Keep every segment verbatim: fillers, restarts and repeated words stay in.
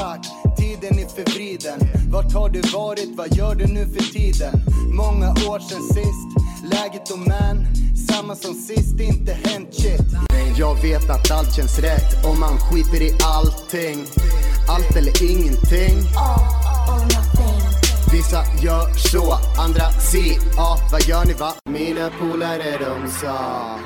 kontakt. Tiden är förvriden. Vart har du varit, vad gör du nu för tiden? Många år sedan sist. Läget och man, samma som sist, inte hänt shit. Jag vet att allt känns rätt om man skiter i allting. Allt eller ingenting. Vissa gör så, andra si. Ja, vad gör ni va? Mina polare de sa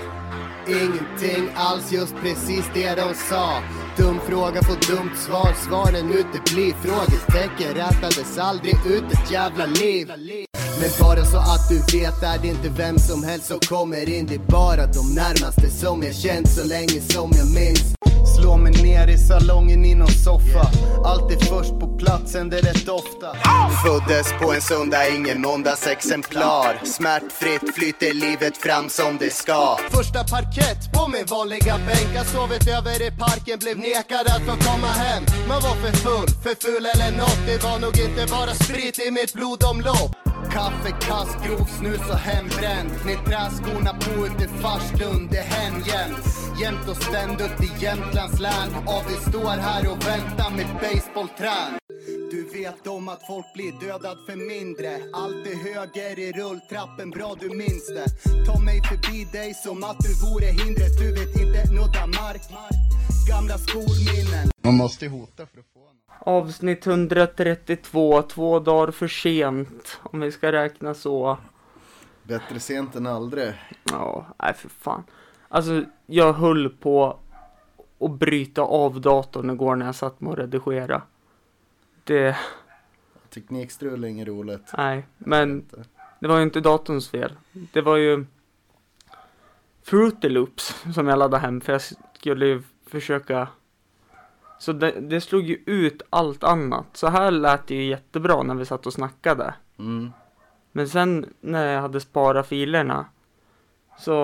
ingenting alls, just precis det de sa. Dum fråga får dumt svar, svaren uteblir. Frågetecken rättades aldrig ut ett jävla liv. Men bara så att du vet är det inte vem som helst som kommer in. Det är bara de närmaste som jag känt så länge som jag minns. Slå mig ner i salongen i någon soffa. Allt är först på platsen, det är rätt ofta. Föddes på en söndag, ingen måndagsexemplar. Smärtfritt flyter livet fram som det ska. Första parkett på min vanliga bänk. Jag sovit över i parken, blev nekad att få komma hem. Man var för full, för full eller nåt. Det var nog inte bara sprit i mitt blodomlopp. Kaffe, kast, grov, snus och hembränd. Med träskorna på efter farstund, det hängen. Jämt och ständ upp i Jämtlands län. Och vi står här och väntar med baseballträn. Du vet om att folk blir dödad för mindre. Allt är höger i rulltrappen, bra du minns det. Ta mig förbi dig som att du vore hindret. Du vet inte, nudda mark. Gamla skolminnen. Man måste hota för att få. Avsnitt etthundratrettiotvå, två dagar för sent, om vi ska räkna så. Bättre sent än aldrig. Ja, nej för fan. Alltså, jag höll på att bryta av datorn igår när jag satt med att redigera. Det... Teknikstrul är inget roligt. Nej, men det var ju inte datorns fel. Det var ju Fruity Loops som jag laddade hem, för jag skulle ju försöka... Så det, det slog ju ut allt annat. Så här lät det ju jättebra när vi satt och snackade. Mm. Men sen när jag hade sparat filerna så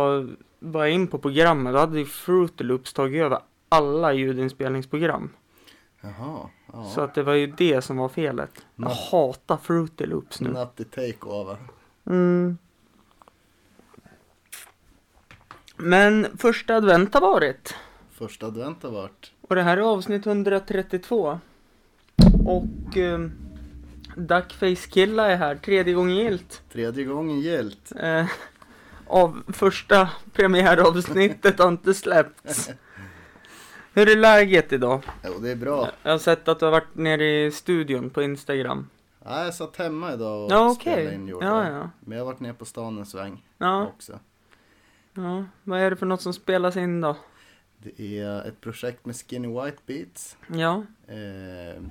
var jag in på programmet. Då hade ju Fruity Loops tagit över alla ljudinspelningsprogram. Jaha. Ja. Så att det var ju det som var felet. Jag Not, hatar Fruity Loops nu. Not the takeover. Mm. Men första advent har varit. Första advent har varit. Och det här är avsnitt etthundratrettiotvå. Och eh, Duckface Killa är här, tredje gången gilt. Tredje gången gilt. Eh, av första premiäravsnittet har inte släppts. Hur är läget idag? Jo, det är bra. Jag har sett att du har varit nere i studion på Instagram. Ja, jag satt hemma idag och ja, okay. spelade in gjorde. Ja, ja. Men jag har varit nere på stan en sväng ja. också. Ja, vad är det för något som spelas in då? Det är ett projekt med Skinny White Beats. Ja. Eh,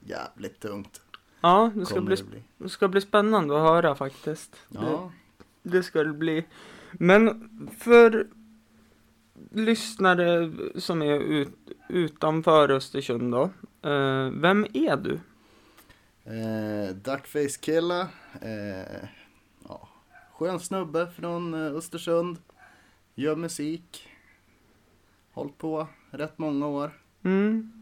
jävligt tungt. Ja, det ska bli, det bli. Det ska bli spännande att höra faktiskt. Ja. Det, det ska det bli. Men för lyssnare som är ut, utanför Östersund då. Eh, vem är du? Eh, Duckface Killa. Eh, ja. Skön snubbe från Östersund. Gör musik. Hållt på rätt många år. Mm.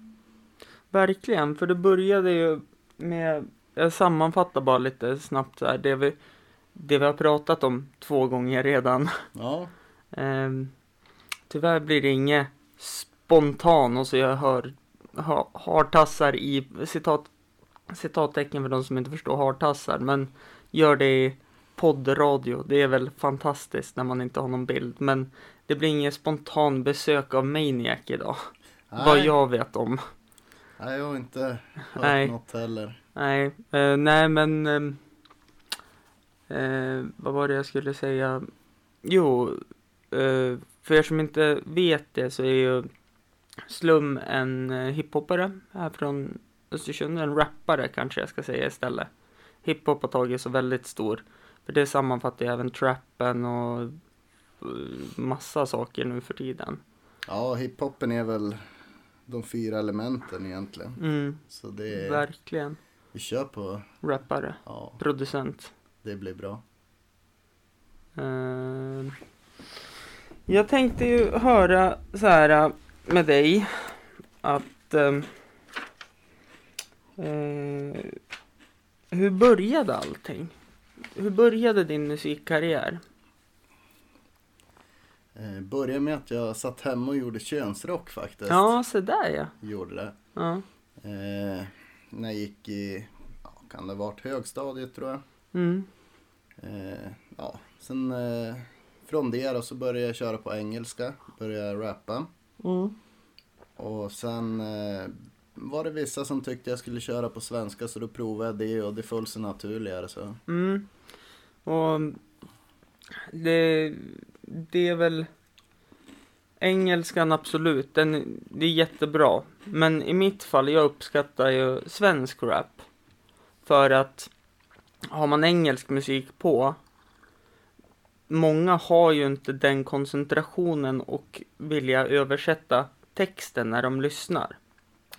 Verkligen, för det började ju med... Jag sammanfattar bara lite snabbt så här. Det vi, det vi har pratat om två gånger redan. Ja. ehm, tyvärr blir det inget spontan och så jag hör ha, hartassar i... Citat, citattecken för de som inte förstår hartassar. Men gör det i poddradio. Det är väl fantastiskt när man inte har någon bild. Men... Det blir ingen spontan besök av Maniac idag. Nej. Vad jag vet om. Nej, jag har inte hört nej. något heller. Nej, uh, nej men... Uh, uh, vad var det jag skulle säga? Jo, uh, för er som inte vet det så är ju Slum en uh, hiphoppare här från Östersund. En rappare kanske jag ska säga istället. Hiphop har tagit så väldigt stor. För det sammanfattar ju även trappen och... massa saker nu för tiden. Ja, hiphopen är väl de fyra elementen egentligen. Mm, så det är, verkligen. Vi kör på rappare, ja, producent. Det blir bra. Uh, jag tänkte ju höra så här med dig att uh, uh, hur började allting? Hur började din musikkarriär? Eh, började med att jag satt hemma och gjorde könsrock faktiskt. Ja, så där ja. Gjorde det. Ja. Eh, när jag gick i, ja, kan det ha varit högstadiet tror jag. Mm. Eh, ja, sen eh, från det då så började jag köra på engelska, började rappa. Mm. Och sen eh, var det vissa som tyckte jag skulle köra på svenska, så då provade jag det och det föll så naturligare så. Mm. Och det, det är väl engelskan absolut, den, det är jättebra. Men i mitt fall, jag uppskattar ju svensk rap. För att har man engelsk musik på, många har ju inte den koncentrationen och vilja översätta texten när de lyssnar.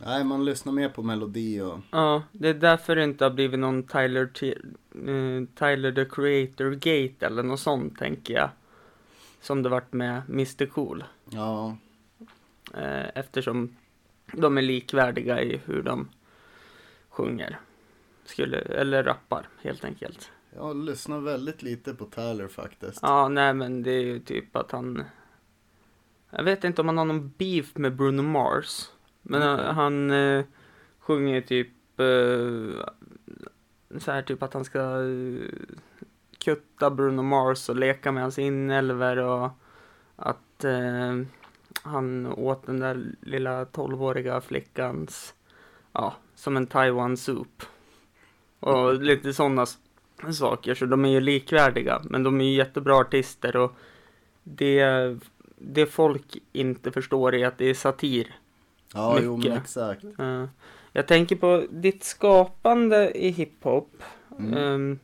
Nej, man lyssnar mer på melodi och... Ja, det är därför det inte har blivit någon Tyler, uh, Tyler the Creator Gate eller något sånt, tänker jag. Som det varit med mister Cool. Ja. Uh, eftersom de är likvärdiga i hur de sjunger. Skulle, eller rappar, helt enkelt. Jag lyssnar väldigt lite på Tyler faktiskt. Ja, nej men det är ju typ att han... Jag vet inte om han har någon beef med Bruno Mars. Men mm. han eh, sjunger typ eh, så här typ att han ska eh, kutta Bruno Mars och leka med hans inälver och att eh, han åt den där lilla tolvåriga flickans, ja, som en Taiwan soup. Och mm. lite sådana saker, så de är ju likvärdiga, men de är ju jättebra artister och det, det folk inte förstår är att det är satir. Ja, jo, men exakt. Uh, jag tänker på ditt skapande i hiphop. Mm. Um,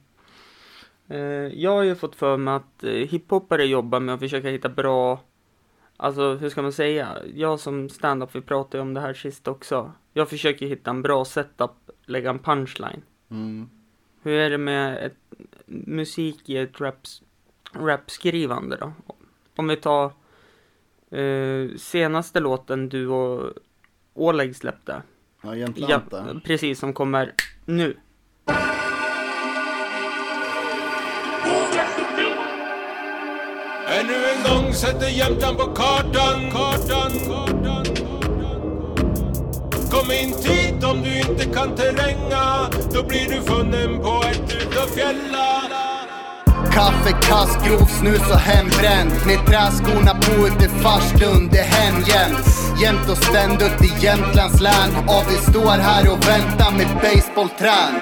uh, jag har ju fått för mig att uh, hiphopare jobbar med att försöka hitta bra... Alltså, hur ska man säga? Jag som stand-up, vi pratade ju om det här sist också. Jag försöker hitta en bra setup, lägga en punchline. Mm. Hur är det med ett, musik i ett raps, rap-skrivande då? Om vi tar uh, senaste låten du och Ålägg släppte. Ja, Jämtlanta. Ja, precis, som kommer nu. Ännu en gång sätter Jämtan på kartan, kartan, kartan. Kom in tid om du inte kan terränga, då blir du funnen på ett utav fjällar. Kaffe, kass, grov, snus och hembränd. Med träskorna på ute Farslund, det är hemjämt. Jämt och ständ upp i Jämtlands län. Ja, vi står här och väntar med baseballträn.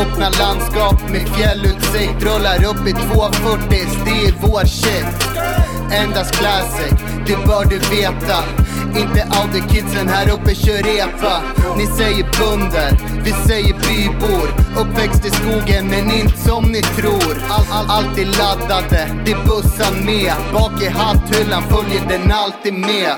Öppna landskap med fjällutsikt. Rullar upp i tvåhundrafyrtio, det är vår shit. Endast classic, det bör du veta. Inte outerkidsen här uppe kör repa. Ni säger bunder, vi säger bybor. Uppväxt i skogen men inte som ni tror. All, all, alltid laddade, det bussar med. Bak i hatthyllan följer den alltid med.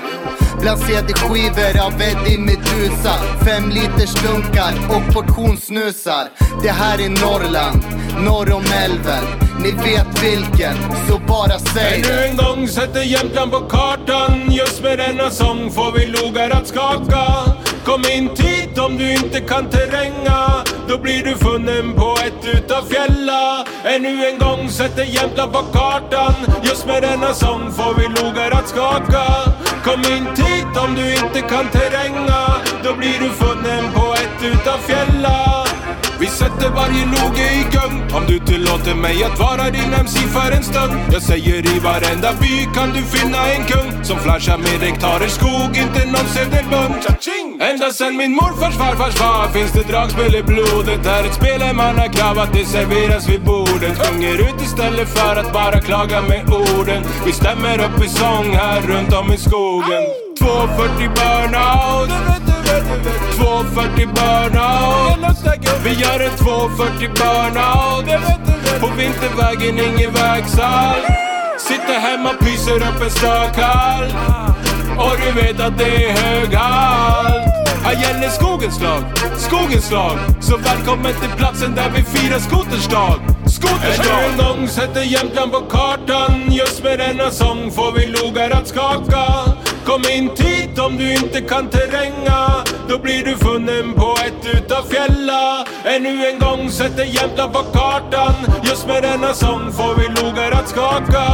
Bland cd-skivor av Eddie Medusa. Fem liters lunkar och portionsnusar. Det här är Norrland, norr om älven. Ni vet vilken, så bara säg det. Ännu en gång sätter Jämtland på kartan. Just med denna sång får vi logar att skaka. Kom in tid om du inte kan terränga, då blir du funnen på ett utav fjälla. Ännu en gång sätter Jämtland på kartan. Just med denna sång får vi logar att skaka. Kom in tid om du inte kan terränga, då blir du funnen på ett utav fjälla. Vi sätter varje loge i gång. Om du tillåter mig att vara din M C för en stund. Jag säger i varenda by kan du finna en kung som flashar med hektarer skog, inte någon sedelbund. Ända sen min morfars farfars far finns det dragspel i blodet. Här ett spel man har kravat, det serveras vid bordet. Sjunger ut istället för att bara klaga med orden. Vi stämmer upp i sång här runt om i skogen. Tvåhundrafyrtio burnout, tvåhundrafyrtio burnout. Vi gör en tvåhundrafyrtio burnout. På vintervägen ingen vägsal. Sitter hemma, pyser upp en stökall. Och du vet att det är hög halt. Här gäller skogens lag, skogens lag. Så välkommen till platsen där vi firar skotersdag. Skotersdag. Ännu en gång sätter Jämtland på kartan. Just med denna sång får vi logar att skaka. Kom in tid om du inte kan terränga, då blir du funnen på ett utav fjälla. Ännu en gång sätter Jämtland på kartan. Just med denna sång får vi logar att skaka.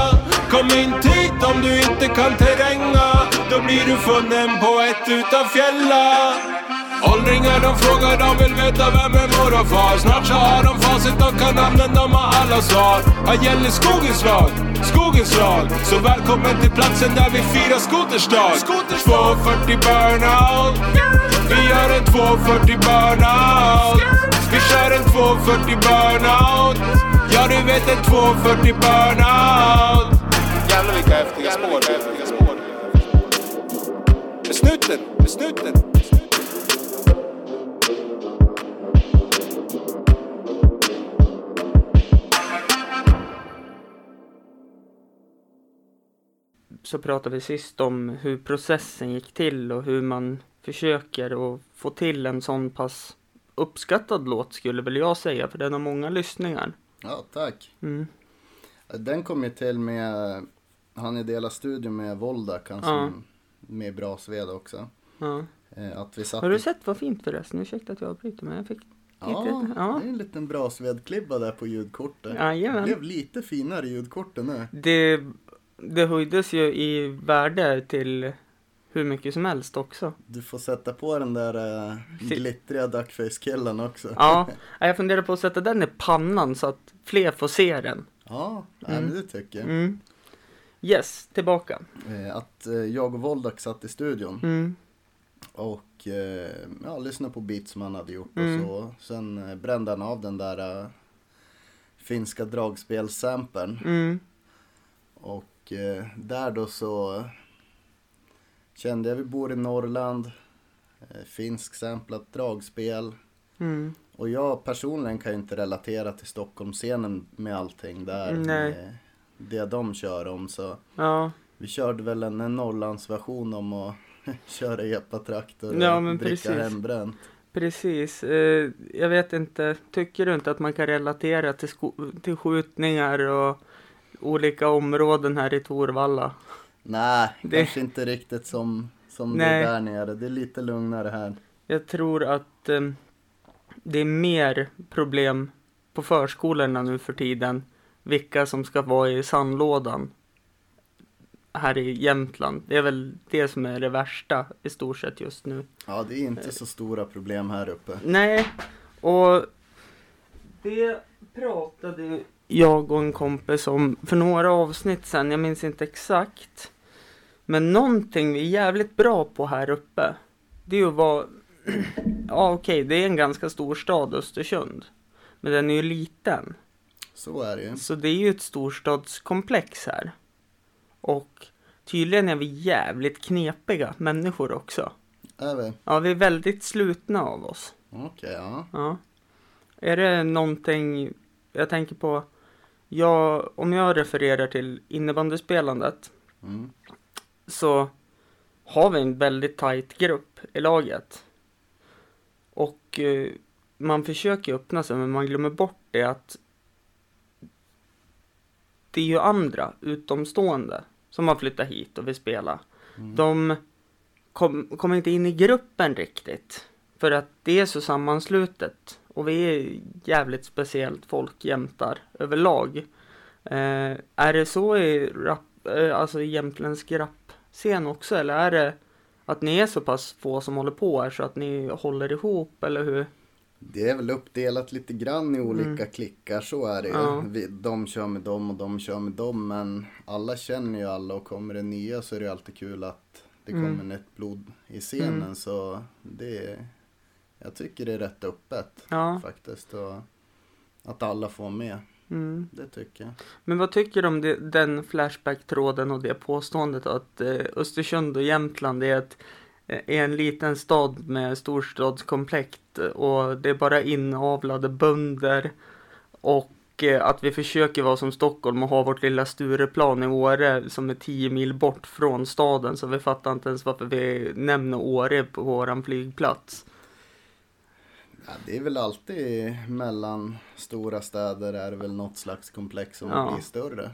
Kom in tid om du inte kan terränga, då blir du funnen på ett utav fjälla. All de frågar, de vill veta vem är mor och far. Snart så har de facit, de kan namnen, de har alla svar. Här gäller skogens lag, skogens lag. Så välkommen till platsen där vi firar skotersdag. Tvåhundrafyrtio burnout, vi gör en tvåhundrafyrtio burnout. Vi kör en tvåhundrafyrtio burnout. Ja du vet en tvåhundrafyrtio burnout. Jävlar vilka häftiga spår, häftiga spår. Besluten, besluten. Så pratade vi sist om hur processen gick till och hur man försöker att få till en sån pass uppskattad låt, skulle väl jag säga, för den har många lyssningar. Ja, tack. Mm. Den kom ju till med, han är delat studio med Voldak, han som ja. Med Brasved också. Ja. Att vi satt har du i... sett vad fint förresten? Ursäkta att jag bryter mig. Jag fick ja, inte... ja, det är en liten Brasved-klibba där på ljudkortet. Ja, det blev lite finare ljudkortet nu. Det... Det höjdes ju i värde till hur mycket som helst också. Du får sätta på den där äh, glittriga Duckface Killan också. Ja, jag funderar på att sätta den i pannan så att fler får se den. Ja, mm. nej, det tycker jag. Mm. Yes, tillbaka. Eh, att eh, jag och Voldak satt i studion. Mm. Och eh, ja, lyssnade på beats som han hade gjort mm. och så. Sen eh, brände han av den där äh, finska dragspelsampeln. Mm. Och där då så kände jag, vi bor i Norrland, finsk samplat dragspel mm. och jag personligen kan ju inte relatera till Stockholmsscenen med allting där med det de kör om, så ja. Vi körde väl en, en Norrlandsversion om att köra epatraktor och ja, men dricka precis. Hembränt. Precis, jag vet inte, tycker du inte att man kan relatera till, sko- till skjutningar och olika områden här i Torvalla? Nej, det... kanske inte riktigt som, som det är där nere. Det är lite lugnare här. Jag tror att eh, det är mer problem på förskolorna nu för tiden. Vilka som ska vara i sandlådan här i Jämtland. Det är väl det som är det värsta i stort sett just nu. Ja, det är inte så stora problem här uppe. Nej, och det pratade jag och en kompis om för några avsnitt sen, jag minns inte exakt. Men någonting vi är jävligt bra på här uppe, det är ju vad... ja okej, okay, det är en ganska stor stad, Östersund. Men den är ju liten. Så är det ju. Så det är ju ett storstadskomplex här. Och tydligen är vi jävligt knepiga människor också. Är vi? Ja, vi är väldigt slutna av oss. Okej, okay, ja. ja. Är det någonting... Jag tänker på... Jag, om jag refererar till innebandyspelandet mm. så har vi en väldigt tajt grupp i laget. Och eh, man försöker öppna sig, men man glömmer bort det att det är ju andra utomstående som har flyttat hit och vill spela. Mm. De kommer kom inte in i gruppen riktigt för att det är så sammanslutet. Och vi är jävligt speciellt folk, jämtar, överlag. Eh, är det så i rap, eh, alltså i jämtländsk rapscen också? Eller är det att ni är så pass få som håller på här så att ni håller ihop, eller hur? Det är väl uppdelat lite grann i olika mm. klickar, så är det ju. Ja. Vi, de kör med dem och de kör med dem, men alla känner ju alla. Och kommer det nya så är det alltid kul att det kommer mm. nytt blod i scenen, mm. så det är... Jag tycker det är rätt öppet ja. faktiskt, och att alla får med, mm. det tycker jag. Men vad tycker du om det, den flashback-tråden och det påståendet att eh, Östersund och Jämtland är, ett, är en liten stad med storstadskomplex och det är bara inavlade bönder och eh, att vi försöker vara som Stockholm och ha vårt lilla Stureplan i Åre som är tio mil bort från staden, så vi fattar inte ens varför vi nämner Åre på våran flygplats. Ja, det är väl alltid mellan stora städer är det väl något slags komplex som ja. blir större.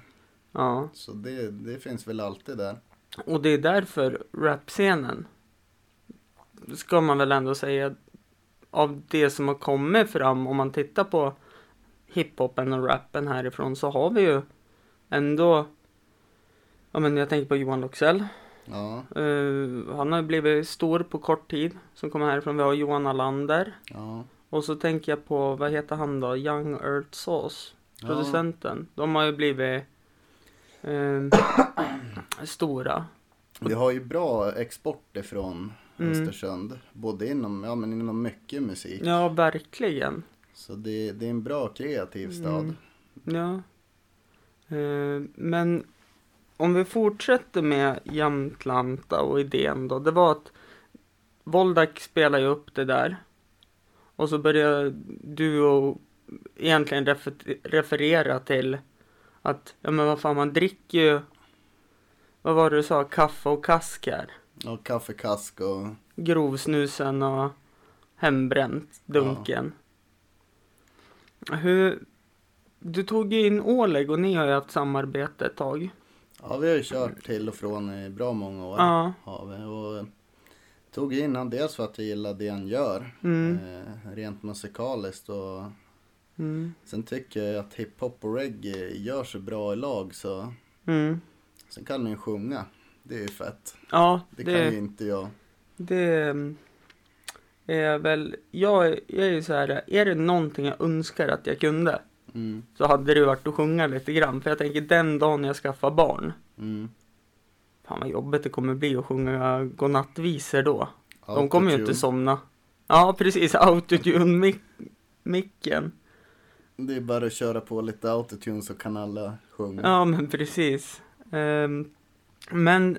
Ja. Så det, det finns väl alltid där. Och det är därför rapscenen, ska man väl ändå säga, av det som har kommit fram, om man tittar på hiphopen och rappen härifrån, så har vi ju ändå, ja men jag tänker på Johan Luxell, Ja. Uh, han har blivit stor på kort tid. Som kommer härifrån. Vi har Johanna Lander. Ja. Och så tänker jag på, vad heter han då? Young Earth Sauce. Producenten. Ja. De har ju blivit uh, stora. Vi har ju bra exporter från mm. Östersund. Både inom, ja, men inom mycket musik. Ja, verkligen. Så det, det är en bra kreativ stad. Mm. Ja. Uh, men... Om vi fortsätter med Jämtlanta och idén då. Det var att Voldak spelade ju upp det där. Och så började du och egentligen refer- referera till att, ja men vad fan, man dricker ju, vad var det du sa, kaffe och kask här. Ja, kaffekask och... Grovsnusen och hembränt, dunken. Ja. Hur... Du tog ju in Ålägg och ni har ju haft samarbete ett tag. Ja, vi har ju kört till och från i bra många år. Ja. Har vi. Och tog innan dels för att jag gillade det han gör. Mm. Eh, rent musikaliskt. Och mm. Sen tycker jag att hiphop och reggae gör sig bra i lag. Så... Mm. Sen kan han ju sjunga. Det är ju fett. Ja, det, det kan ju inte jag. Det är väl... Jag är, jag är ju så här, är det någonting jag önskar att jag kunde... Mm. Så hade det varit att sjunga lite grann. För jag tänker den dagen jag skaffar barn. Mm. Fan vad jobbigt det kommer bli att sjunga godnattvisor då. Autotune. De kommer ju inte somna. Ja precis, autotune-micken. Det är bara att köra på lite autotune så kan alla sjunga. Ja men precis. Um, men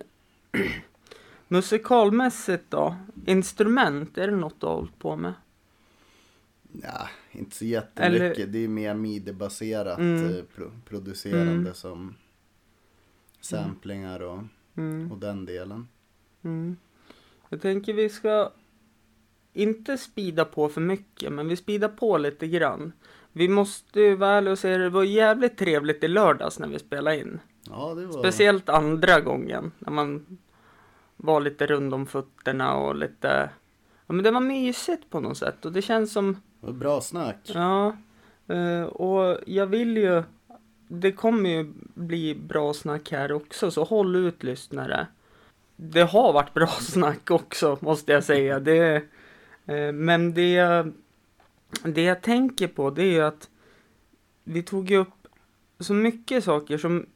musikalmässigt då? Instrument, är det något du har hållit på med? Ja, inte så jättemycket. Eller... Det är mer midi-baserat mm. pro- producerande mm. som samplingar och, mm. och den delen. Mm. Jag tänker vi ska inte speeda på för mycket, men vi speedar på lite grann. Vi måste ju väl och säga det var jävligt trevligt i lördags när vi spelade in. Ja, det var... Speciellt andra gången när man var lite rund om fötterna och lite... Ja, men det var mysigt på något sätt och det känns som... Bra snack. Ja, och jag vill ju... Det kommer ju bli bra snack här också, så håll ut lyssnare. Det har varit bra snack också, måste jag säga. Det, men det, det jag tänker på, det är ju att vi tog upp så mycket saker som...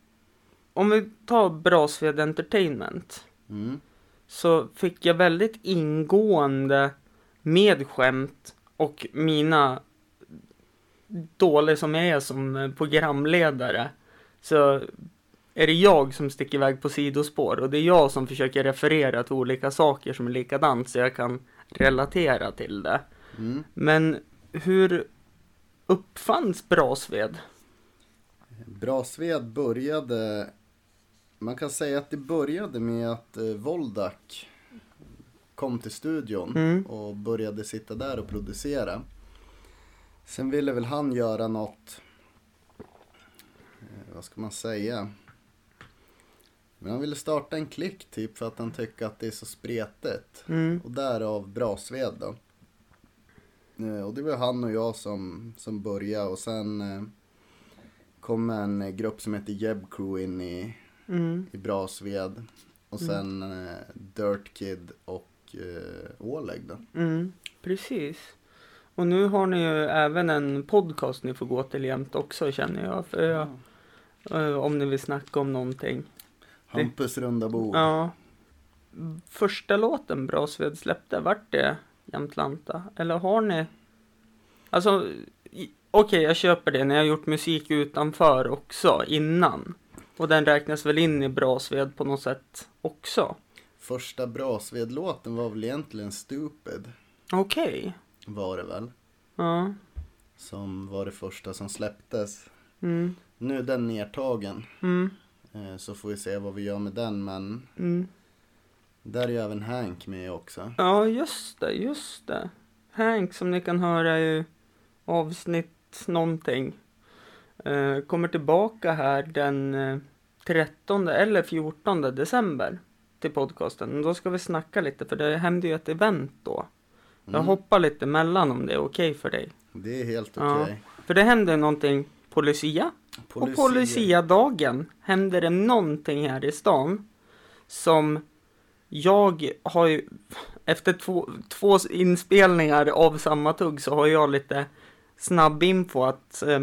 Om vi tar Brasved Entertainment... Mm. Så fick jag väldigt ingående medskämt och mina dåliga som jag är som programledare så är det jag som sticker iväg på sidospår och det är jag som försöker referera till olika saker som är likadant så jag kan relatera till det. Mm. Men hur uppfanns Brasved? Brasved började... Man kan säga att det började med att eh, Voldak kom till studion mm. och började sitta där och producera. Sen ville väl han göra något, eh, vad ska man säga? Men han ville starta en klick typ för att han tycker att det är så spretigt. Mm. Och därav Brasved då. Eh, och det var han och jag som, som började och sen eh, kom en grupp som heter Jeb Crew in i... Mm. I Brasved. Och sen mm. eh, Dirt Kid och eh, Ålägg då. Mm, precis. Och nu har ni ju även en podcast ni får gå till jämt också känner jag. För jag mm. eh, om ni vill snacka om någonting. Hampus runda bord. Ja. Första låten Brasved släppte, vart det Jämtlanta? Eller har ni... Alltså, i... okej okay, jag köper det. Ni har gjort musik utanför också innan. Och den räknas väl in i Brasved på något sätt också? Första Brasved-låten var väl egentligen Stupid. Okej. Okay. Var det väl. Ja. Som var det första som släpptes. Mm. Nu är den nedtagen. Mm. Så får vi se vad vi gör med den. Men mm. där är ju även Hank med också. Ja, just det, just det. Hank som ni kan höra i avsnitt någonting. Kommer tillbaka här den trettonde eller fjortonde december till podcasten. Då ska vi snacka lite för det hände ju ett event då. Jag mm. hoppar lite mellan om det är okej okay för dig. Det är helt okej. Okay. Ja, för det hände någonting på Lucia. på Lucia. Och på Lucia-dagen hände det någonting här i stan som jag har ju, efter två, två inspelningar av samma tugg så har jag lite snabb info att eh,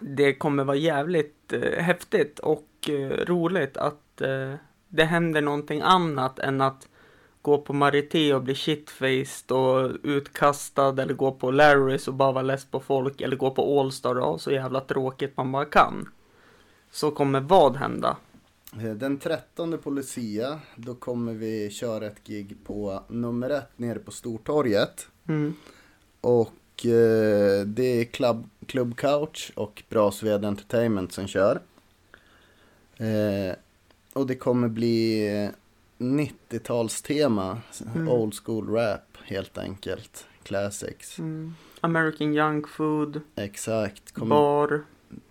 det kommer vara jävligt eh, häftigt och eh, roligt att eh, det händer någonting annat än att gå på Marité och bli shitfaced och utkastad, eller gå på Larrys och bara vara less på folk, eller gå på Allstar och så jävla tråkigt man bara kan. Så kommer vad hända? Den trettonde på Lucia, då kommer vi köra ett gig på nummer ett nere på Stortorget. Mm. Och eh, det är Club, Club Couch och Brasved Entertainment som kör. Eh, och det kommer bli nittio-talstema, mm. old school rap helt enkelt, classics. Mm. American junk food. Exakt. Kommer bar.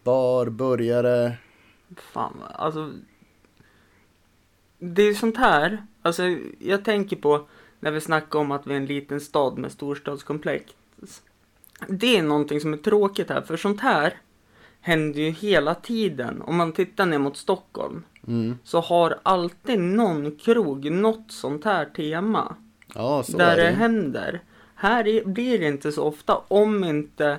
Bar, burgare. Fan, alltså... Det är sånt här, alltså jag tänker på när vi snackar om att vi är en liten stad med storstadskomplex. Det är någonting som är tråkigt här, för sånt här händer ju hela tiden. Om man tittar ner mot Stockholm, mm. så har alltid någon krog något sånt här tema. Ja, så där är det. det händer. Här blir det inte så ofta, om inte,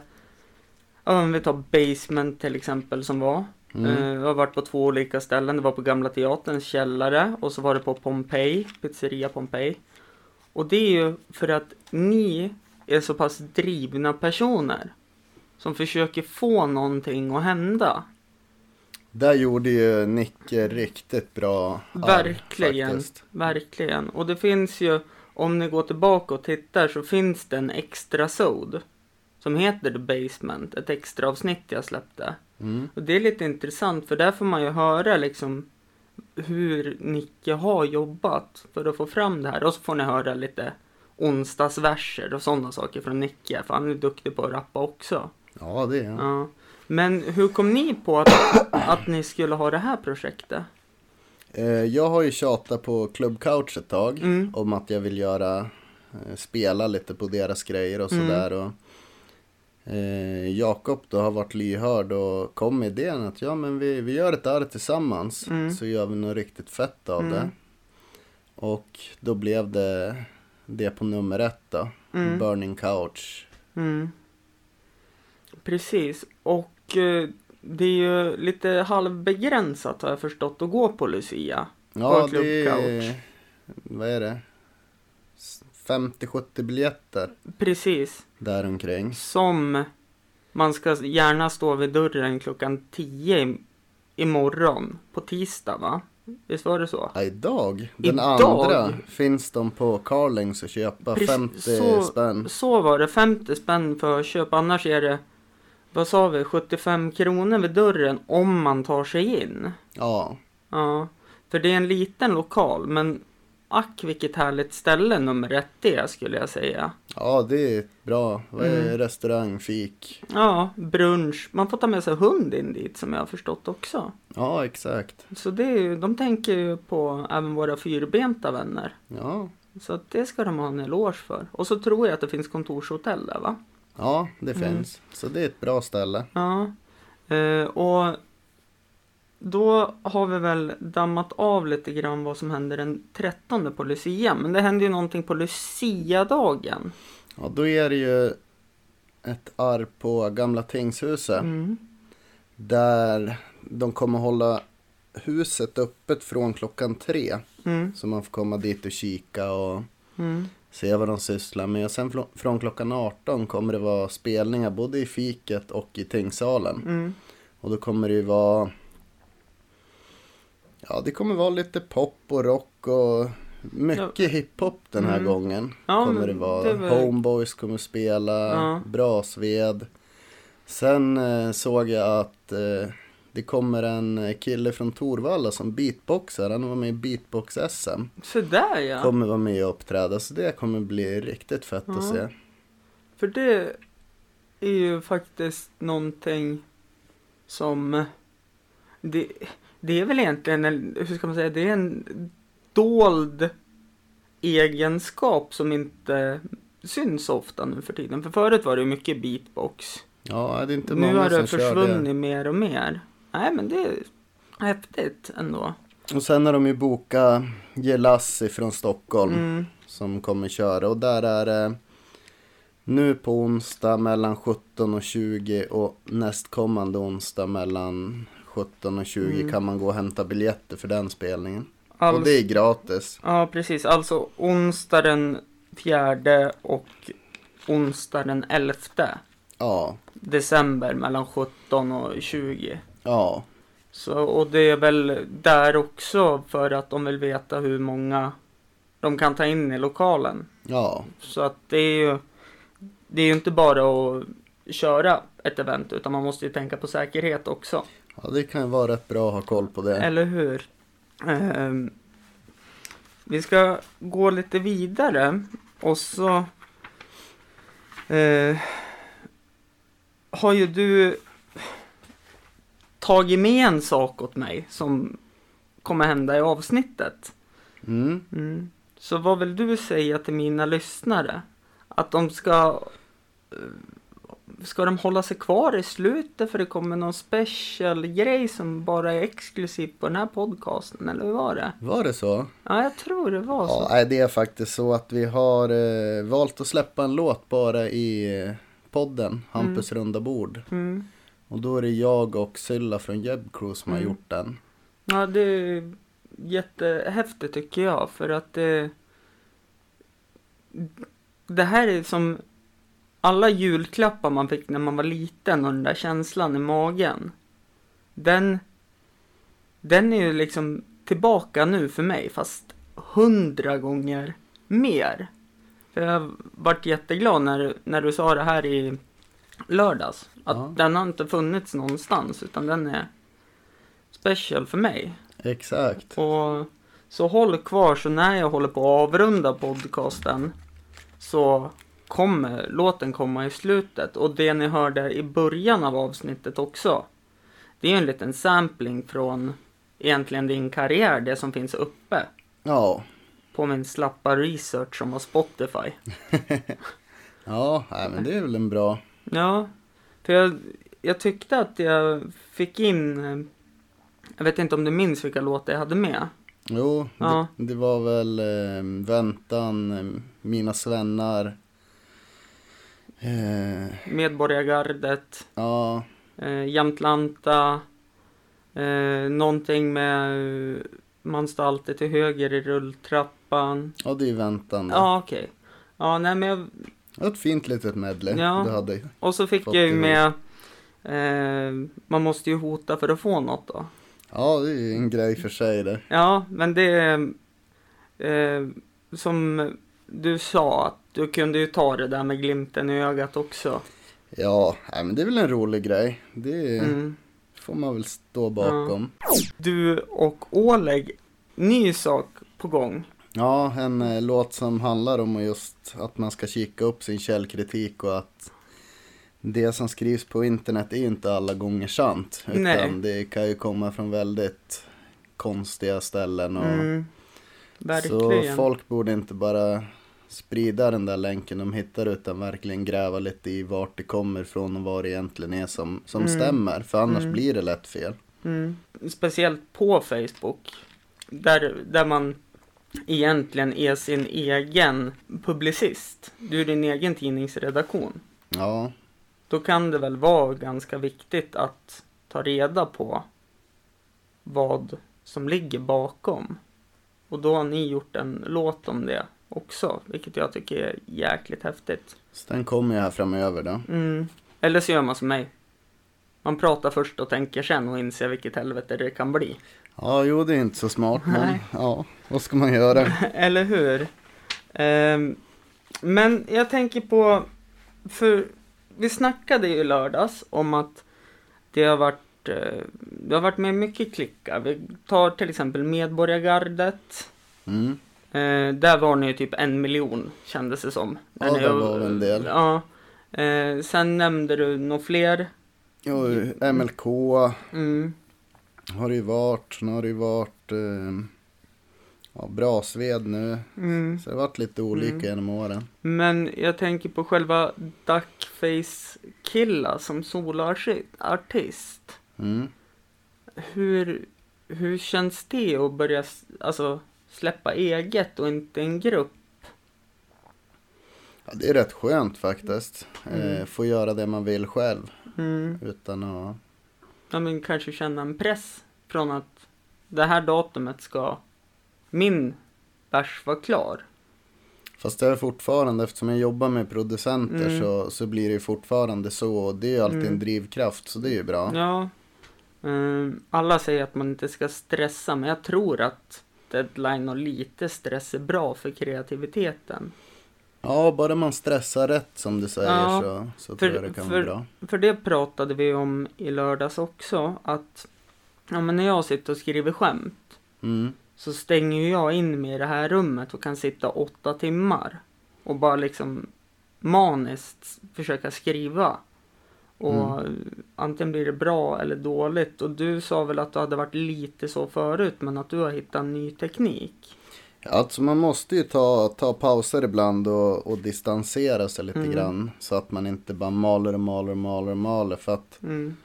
om vi tar Basement till exempel som var. Mm. Jag har varit på två olika ställen. Det var på Gamla Teaterns källare, och så var det på Pompeji, pizzeria Pompeji. Och det är ju för att ni är så pass drivna personer som försöker få någonting att hända. Där gjorde ju Nicke riktigt bra. Verkligen, här, verkligen. Och det finns ju, om ni går tillbaka och tittar, så finns det en extra sod som heter The Basement, ett extra avsnitt jag släppte. Mm. Och det är lite intressant, för där får man ju höra liksom hur Nicke har jobbat för att få fram det här. Och så får ni höra lite onsdagsverser och sådana saker från Nicke, för han är duktig på att rappa också. Ja, det är han. Ja. Men hur kom ni på att, att ni skulle ha det här projektet? Jag har ju tjatat på Club Couch ett tag, mm. om att jag vill göra, spela lite på deras grejer och sådär, mm. och Eh, Jakob då har varit lyhörd och kom med idén att ja, men vi, vi gör det här tillsammans, mm. så gör vi något riktigt fett av mm. det. Och då blev det det på nummer ett då, mm. Burning Couch. Mm. Precis, och eh, det är ju lite halvbegränsat har jag förstått att gå på Lucia. Ja, på det är, vad är det? femtio till sjuttio biljetter. Precis. Där omkring. Som man ska gärna stå vid dörren klockan tio imorgon på tisdag, va? Visst var det så? Ja, idag. Den idag. Andra finns de på Carlings och köpa. Prec- femtio så, spänn. Så var det, femtio spänn för köp. Annars är det, vad sa vi, sjuttiofem kronor vid dörren om man tar sig in. Ja. Ja, för det är en liten lokal, men... Ack, vilket härligt ställe nummer ett är, skulle jag säga. Ja, det är bra. Vad är mm. restaurang, fik? Ja, brunch. Man får ta med sig hund in dit, som jag har förstått också. Ja, exakt. Så det är ju, de tänker ju på även våra fyrbenta vänner. Ja. Så att det ska de ha en eloge för. Och så tror jag att det finns kontorshotell där, va? Ja, det finns. Mm. Så det är ett bra ställe. Ja, uh, och... Då har vi väl dammat av lite grann vad som händer den trettonde på Lucia. Men det händer ju någonting på Lucia-dagen. Ja, då är det ju ett arv på Gamla Tingshuset. Mm. Där de kommer hålla huset öppet från klockan tre. Mm. Så man får komma dit och kika och mm. se vad de sysslar med. Och sen fl- från klockan arton kommer det vara spelningar både i fiket och i tingssalen. Mm. Och då kommer det ju vara... Ja, det kommer vara lite pop och rock och mycket ja. hiphop den här mm. gången. Ja, kommer det vara. Det var... Homeboys kommer spela, ja. Brasved. Sen eh, såg jag att eh, det kommer en kille från Torvalla som beatboxar. Han var med i beatbox-S M. Så där, ja. Kommer vara med och uppträda, så det kommer bli riktigt fett ja. att se. För det är ju faktiskt någonting som... Det... Det är väl egentligen, hur ska man säga, det är en dold egenskap som inte syns ofta nu för tiden. För förut var det mycket beatbox. Ja, det är inte många som kör det. Nu har det försvunnit mer och mer. Nej, men det är häftigt ändå. Och sen har de ju bokat Gelassi från Stockholm mm. som kommer köra. Och där är det nu på onsdag mellan sjutton och tjugo och nästkommande onsdag mellan sjutton och tjugo mm. kan man gå och hämta biljetter för den spelningen. Alltså, och det är gratis. Ja, precis. Alltså onsdag den fjärde och onsdag den elfte ja. december mellan sjutton och tjugo. Ja. Så, och det är väl där också för att de vill veta hur många de kan ta in i lokalen. Ja. Så att det är ju det är ju inte bara att köra ett event utan man måste ju tänka på säkerhet också. Ja, det kan ju vara rätt bra att ha koll på det. Eller hur? Eh, vi ska gå lite vidare och så eh, har ju du tagit med en sak åt mig som kommer hända i avsnittet. Mm. Mm. Så vad vill du säga till mina lyssnare? Att de ska ska de hålla sig kvar i slutet för det kommer någon special grej som bara är exklusiv på den här podcasten, eller hur var det? Var det så? Ja, jag tror det var så. Ja, det är faktiskt så att vi har eh, valt att släppa en låt bara i eh, podden, Hampus mm. runda bord. Mm. Och då är det jag och Silla från Jeb Crew som mm. har gjort den. Ja, det är jättehäftigt tycker jag för att eh, det här är som alla julklappar man fick när man var liten och den där känslan i magen. Den, den är ju liksom tillbaka nu för mig fast hundra gånger mer. För jag varit jätteglad när, när du sa det här i lördags. Att ja. Den har inte funnits någonstans utan den är special för mig. Exakt. Och så håll kvar så när jag håller på att avrunda podcasten så kommer låten komma i slutet. Och det ni hörde i början av avsnittet också, det är en liten sampling från egentligen din karriär, det som finns uppe. Ja. På min slappa research som var Spotify. Ja, nej, men det är väl en bra. Ja, för jag, jag tyckte att jag fick in, jag vet inte om du minns vilka låtar jag hade med. Jo, ja. det, det var väl eh, Väntan, Mina svennar, eh, Medborgargardet, ja. eh, Jämtlanta, eh, någonting med man står alltid till höger i rulltrappan. Ja, det är Väntan. Då. Ja, okej. Okay. Ja, nej men jag... Ett fint litet medley ja. Du hade. Och så fick jag ju med eh, man måste ju hota för att få något då. Ja, det är ju en grej för sig där. Ja, men det är eh, som du sa att du kunde ju ta det där med glimten i ögat också. Ja, nej, men det är väl en rolig grej. Det mm. får man väl stå bakom. Ja. Du och Ålägg, ny sak på gång. Ja, en eh, låt som handlar om just att man ska kika upp sin källkritik och att det som skrivs på internet är inte alla gånger sant. Utan nej. Det kan ju komma från väldigt konstiga ställen. Och mm, så folk borde inte bara sprida den där länken de hittar utan verkligen gräva lite i vart det kommer från och vad det egentligen är som, som mm. stämmer. För annars mm. blir det lätt fel. Mm. Speciellt på Facebook. Där, där man egentligen är sin egen publicist. Du är din egen tidningsredaktion. Ja. Då kan det väl vara ganska viktigt att ta reda på vad som ligger bakom. Och då har ni gjort en låt om det också, vilket jag tycker är jäkligt häftigt. Så den kommer ju här framöver då. Mm. Eller så gör man som mig. Man pratar först och tänker sen och inser vilket helvete det kan bli. Ja, jo, det är inte så smart. Men ja, vad ska man göra? Eller hur? Ehm, men jag tänker på... För vi snackade ju lördags om att det har varit, det har varit med mycket klickar. Vi tar till exempel Medborgargardet. Mm. Eh, där var ni ju typ en miljon, kändes det som. Ja, det var en del. Ja. Eh, sen nämnde du några fler. Jo, M L K mm. har det ju varit. Nu har det ju varit eh, ja, Brasved nu. Mm. Så det har varit lite olika mm. genom åren. Men jag tänker på själva Duckface Killa som soloartist. Mm. Hur, hur känns det att börja alltså, släppa eget och inte en grupp? Ja, det är rätt skönt faktiskt. Mm. Eh, få göra det man vill själv. Mm. Utan att... Ja, men kanske känna en press från att det här datumet ska min bärs vara klar. Fast det är fortfarande, eftersom jag jobbar med producenter mm. så, så blir det ju fortfarande så. Och det är ju alltid mm. en drivkraft, så det är ju bra. Ja. Um, alla säger att man inte ska stressa, men jag tror att deadline och lite stress är bra för kreativiteten. Ja, bara man stressar rätt som du säger ja, så, så för, tror jag det kan för, vara bra. För det pratade vi om i lördags också, att ja, men när jag sitter och skriver skämt mm. så stänger jag in mig i det här rummet och kan sitta åtta timmar och bara liksom maniskt försöka skriva. Och mm. antingen blir det bra eller dåligt. Och du sa väl att du hade varit lite så förut, men att du har hittat en ny teknik. Alltså man måste ju ta, ta pauser ibland och, och distansera sig lite mm. grann. Så att man inte bara maler och maler och maler och maler. För att mm.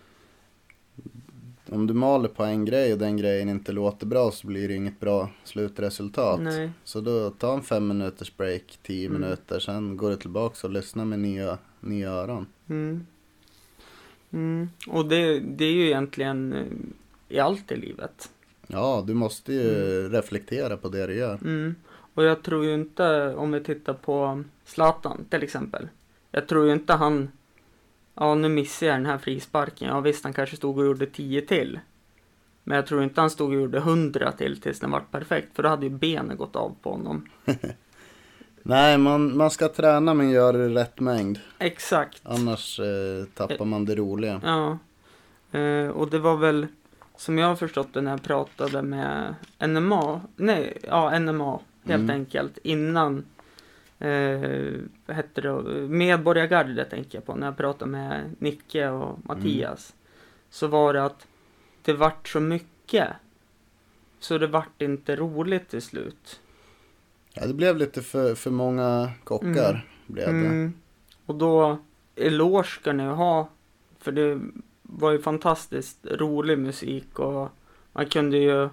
om du maler på en grej och den grejen inte låter bra, så blir det inget bra slutresultat. Nej. Så då ta en fem minuters break, tio mm. minuter. Sen går du tillbaka och lyssnar med nya, nya öron. Mm. Mm. Och det, det är ju egentligen i allt i livet. Ja, du måste ju mm. reflektera på det du gör. Mm. Och jag tror ju inte, om vi tittar på Zlatan till exempel. Jag tror ju inte han, ja nu missar jag den här frisparken. Ja visst, han kanske stod och gjorde tio till. Men jag tror inte han stod och gjorde hundra till tills den var perfekt. För då hade ju benen gått av på honom. Nej, man, man ska träna men göra det rätt mängd. Exakt. Annars eh, tappar man det roliga. Ja, eh, och det var väl som jag har förstått det när jag pratade med N M A. Nej, ja N M A helt mm. enkelt. Innan eh, vad hette det? Medborgargardet tänker jag på. När jag pratade med Nicke och Mattias. Mm. Så var det att det vart så mycket. Så det vart inte roligt till slut. Ja, det blev lite för, för många kockar. Mm. Blev det. Mm. Och då, eloge ska ni ha. För det var ju fantastiskt rolig musik. Och man kunde ju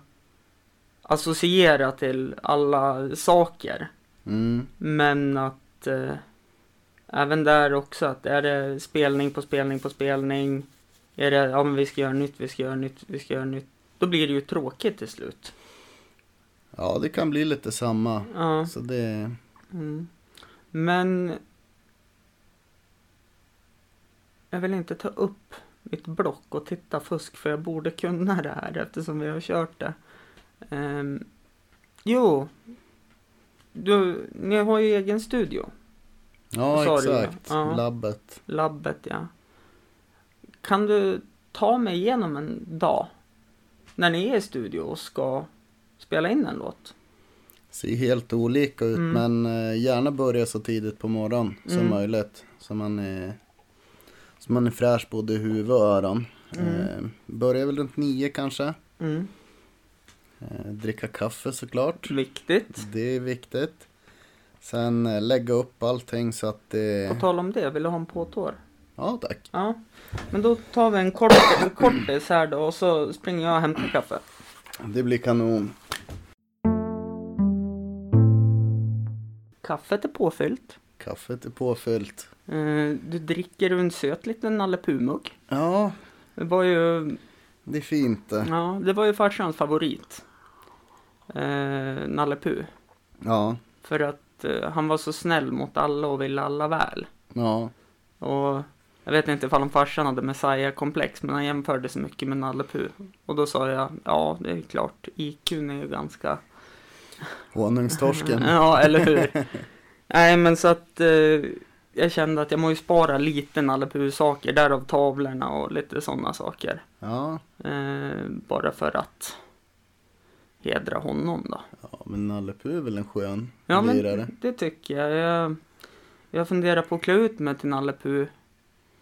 associera till alla saker. Mm. Men att, eh, även där också, att är det spelning på spelning på spelning. Är det, ja men vi ska göra nytt, vi ska göra nytt, vi ska göra nytt. Då blir det ju tråkigt till slut. Ja, det kan bli lite samma. Ja. Så det... mm. Men... jag vill inte ta upp mitt block och titta fusk, för jag borde kunna det här eftersom vi har kört det. Um, jo. Du, ni har ju egen studio. Ja, exakt. Ja. Labbet. Labbet, ja. Kan du ta mig igenom en dag när ni är i studio och ska... spela in en låt. Ser helt olika ut. Mm. Men gärna börja så tidigt på morgonen som mm. möjligt. Så man är, så man är fräsch både huvud och öron. Mm. Eh, börja väl runt nio kanske. Mm. Eh, dricka kaffe såklart. Viktigt. Det är viktigt. Sen eh, lägga upp allting så att det... På tal om det, vill du ha en påtår? Ja, tack. Ja. Men då tar vi en kortis, en kortis här då. Och så springer jag och hämtar kaffe. Det blir kanon. Kaffet är påfyllt. Kaffet är påfyllt. Eh, du dricker en söt liten nallepumugg. Ja. Det var ju... det är fint. Ja, det var ju farsans favorit. Eh, Nallepu. Ja. För att eh, han var så snäll mot alla och ville alla väl. Ja. Och jag vet inte ifall om farsan hade Messiah-komplex, men han jämförde så mycket med Nallepu. Och då sa jag, ja det är klart, I Q:n är ju ganska... honungstorsken. Ja, eller hur? Nej, men så att eh, jag kände att jag måste spara lite Nallepu-saker, därav tavlorna och lite sådana saker. Ja. Eh, bara för att hedra honom då. Ja, men Nallepu är väl en skön ja, lirare? Ja, men det tycker jag. Jag, jag funderar på att klä ut mig till Nallepu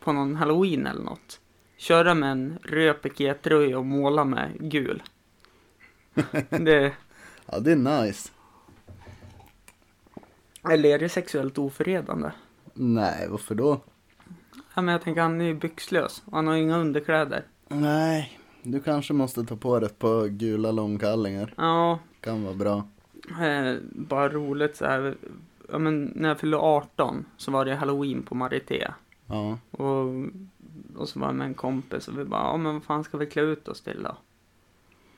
på någon Halloween eller något. Köra med en röd pikétröja och måla med gul. Det... ja, det är nice. Eller är det sexuellt oförredande? Nej, varför då? Ja, men jag tänker han är ju byxlös. Han har inga underkläder. Nej, Du kanske måste ta på dig ett par gula långkallingar. Ja. Kan vara bra. Eh, bara roligt så här. Ja, men när jag fyllde arton så var det Halloween på Marité. Ja. Och, och så var jag med en kompis och vi bara, ja men vad fan ska vi klä ut oss till då?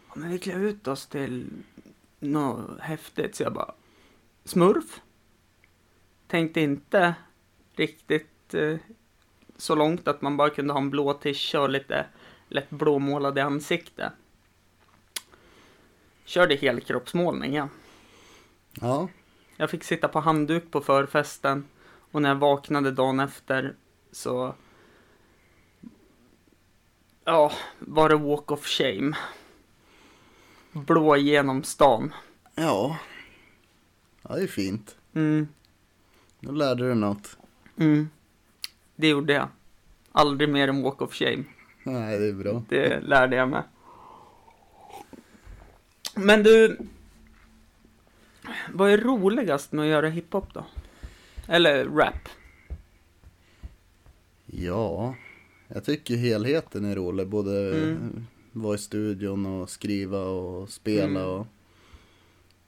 Ja men vi klä ut oss till något häftigt. Så jag bara, smurf? Tänkte inte riktigt eh, så långt att man bara kunde ha en blå tisha och lite lätt blåmålade ansikte. Körde helkroppsmålningen. Ja. Jag fick sitta på handduk på förfesten. Och när jag vaknade dagen efter så... Ja, var det walk of shame. Blå genom stan. Ja. Ja, det är fint. Mm. Då lärde du något. Mm. Det gjorde jag. Aldrig mer än walk of shame. Nej, det är bra. Det lärde jag mig. Men du... Vad är roligast med att göra hiphop då? Eller rap? Ja, jag tycker helheten är rolig. Både mm. vara i studion och skriva och spela mm. och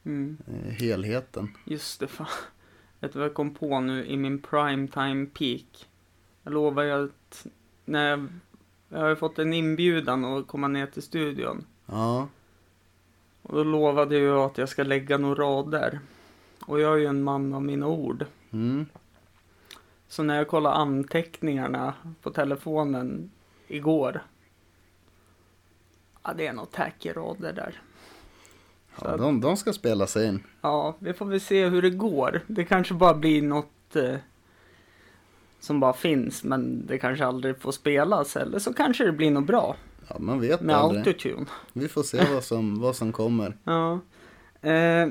mm. helheten. Just det, fan. Vet du vad jag kom på nu i min primetime peak? Jag lovar ju att när jag, jag har fått en inbjudan att komma ner till studion. Ja. Och då lovade jag att jag ska lägga några rader. Och jag är ju en man av mina ord. Mm. Så när jag kollade anteckningarna på telefonen igår. Ja, det är nog tacky rader där. Så ja, de, de ska spela sig in. Ja, vi får väl se hur det går. Det kanske bara blir något eh, som bara finns. Men det kanske aldrig får spelas. Eller så kanske det blir något bra. Ja, man vet med aldrig. Autotune. Vi får se vad som, vad som kommer. Ja. Eh,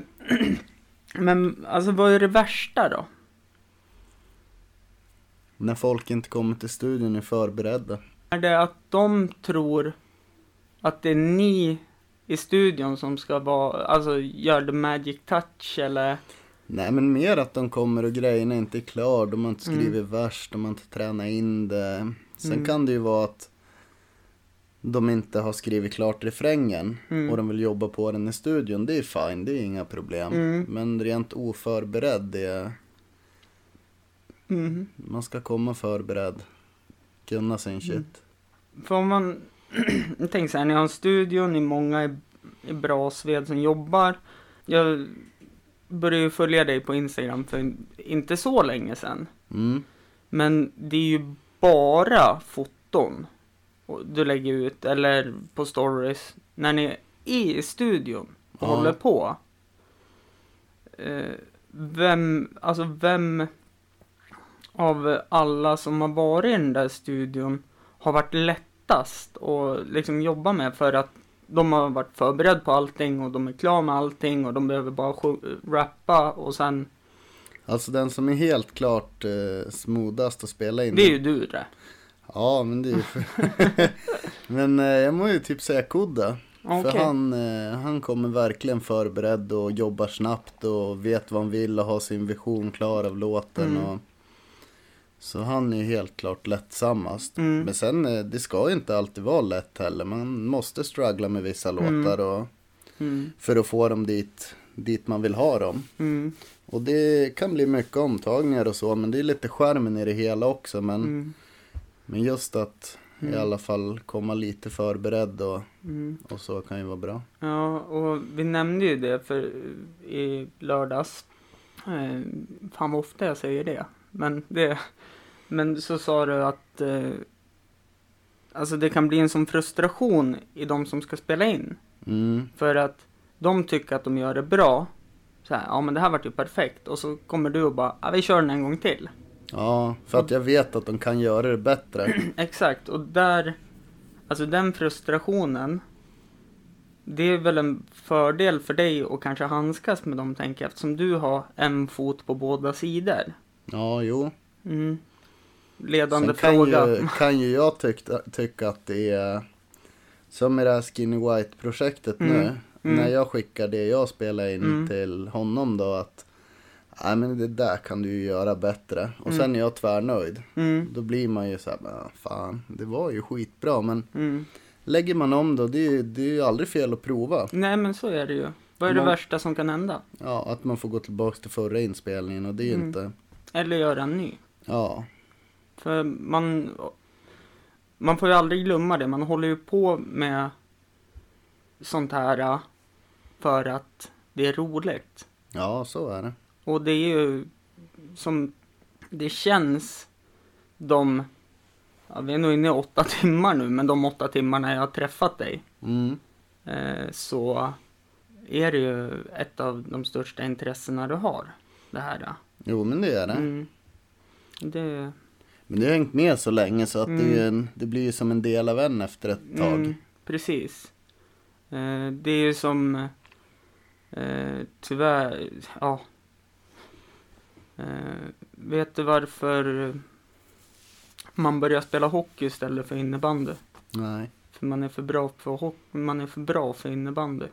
men alltså vad är det värsta då? När folk inte kommer till studion är förberedda. Är det att de tror att det är ni i studion som ska vara, alltså gör the magic touch eller? Nej, men mer att de kommer och grejerna inte är klar. De har inte skrivit mm. vers, de har inte tränat in det. Sen mm. kan det ju vara att de inte har skrivit klart refrängen mm. och de vill jobba på den i studion. Det är fine, det är inga problem. Mm. Men rent oförberedd, det är... mm. man ska komma förberedd. Kunna sin shit. Mm. För om man tänk så här, ni har en studio, ni många är, är bra sved som jobbar. Jag började ju följa dig på Instagram för inte så länge sedan. Mm. Men det är ju bara foton du lägger ut, eller på stories, när ni är i studion och ja. Håller på. Eh, vem, alltså vem av alla som har varit i den där studion har varit lättast att liksom jobba med, för att de har varit förberedda på allting och de är klara med allting och de behöver bara sj- rappa och sen... Alltså den som är helt klart eh, smodast att spela in. Det är ju du det. Ja, men det är ju för... Men eh, jag må ju typ säga Kodda. Okay. För han, eh, han kommer verkligen förberedd och jobbar snabbt och vet vad han vill och har sin vision klar av låten. Mm. Och... Så han är ju helt klart lättsammast. Mm. Men sen, eh, det ska ju inte alltid vara lätt heller. Man måste struggla med vissa mm. låtar och... mm. för att få dem dit, dit man vill ha dem. Mm. Och det kan bli mycket omtagningar och så, men det är lite skärmen i det hela också, men... Mm. Men just att mm. i alla fall komma lite förberedd och, mm. och så kan ju vara bra. Ja, och vi nämnde ju det för i lördags. Eh, fan vad ofta jag säger det. Men, det, men så sa du att eh, alltså det kan bli en sån frustration i de som ska spela in. Mm. För att de tycker att de gör det bra. Så här, ja men det här vart ju perfekt. Och så kommer du och bara, ja, vi kör den en gång till. Ja, för att jag vet att de kan göra det bättre. Exakt, och där, alltså den frustrationen, det är väl en fördel för dig att kanske handskas med dem, tänker jag, eftersom du har en fot på båda sidor. Ja, jo. Mm. Ledande sen kan fråga. Ju, kan ju jag tycka, tycka att det är, som i det här Skinny White-projektet mm. nu, mm. när jag skickar det jag spelar in mm. till honom då, att nej, men det där kan du ju göra bättre. Och mm. sen är jag tvärnöjd. Mm. Då blir man ju så här, fan, det var ju skitbra. Men mm. lägger man om då, det, det är ju aldrig fel att prova. Nej, men så är det ju. Vad är man, det värsta som kan hända? Ja, att man får gå tillbaka till förra inspelningen, och det är ju mm. inte... Eller göra en ny. Ja. För man... Man får ju aldrig glömma det. Man håller ju på med sånt här för att det är roligt. Ja, så är det. Och det är ju som... Det känns de... Ja, vi är nog inne i åtta timmar nu, men de åtta timmarna jag har träffat dig mm. eh, så är det ju ett av de största intressena du har, det här då. Jo, men det är det. Mm. det... Men det har hängt med så länge så att mm. det, är en, det blir ju som en del av en efter ett tag. Mm, precis. Eh, det är ju som eh, tyvärr, ja. Eh, vet du varför... Man börjar spela hockey istället för innebandy. Nej. För man är för bra för hockey, man är för bra för innebandy.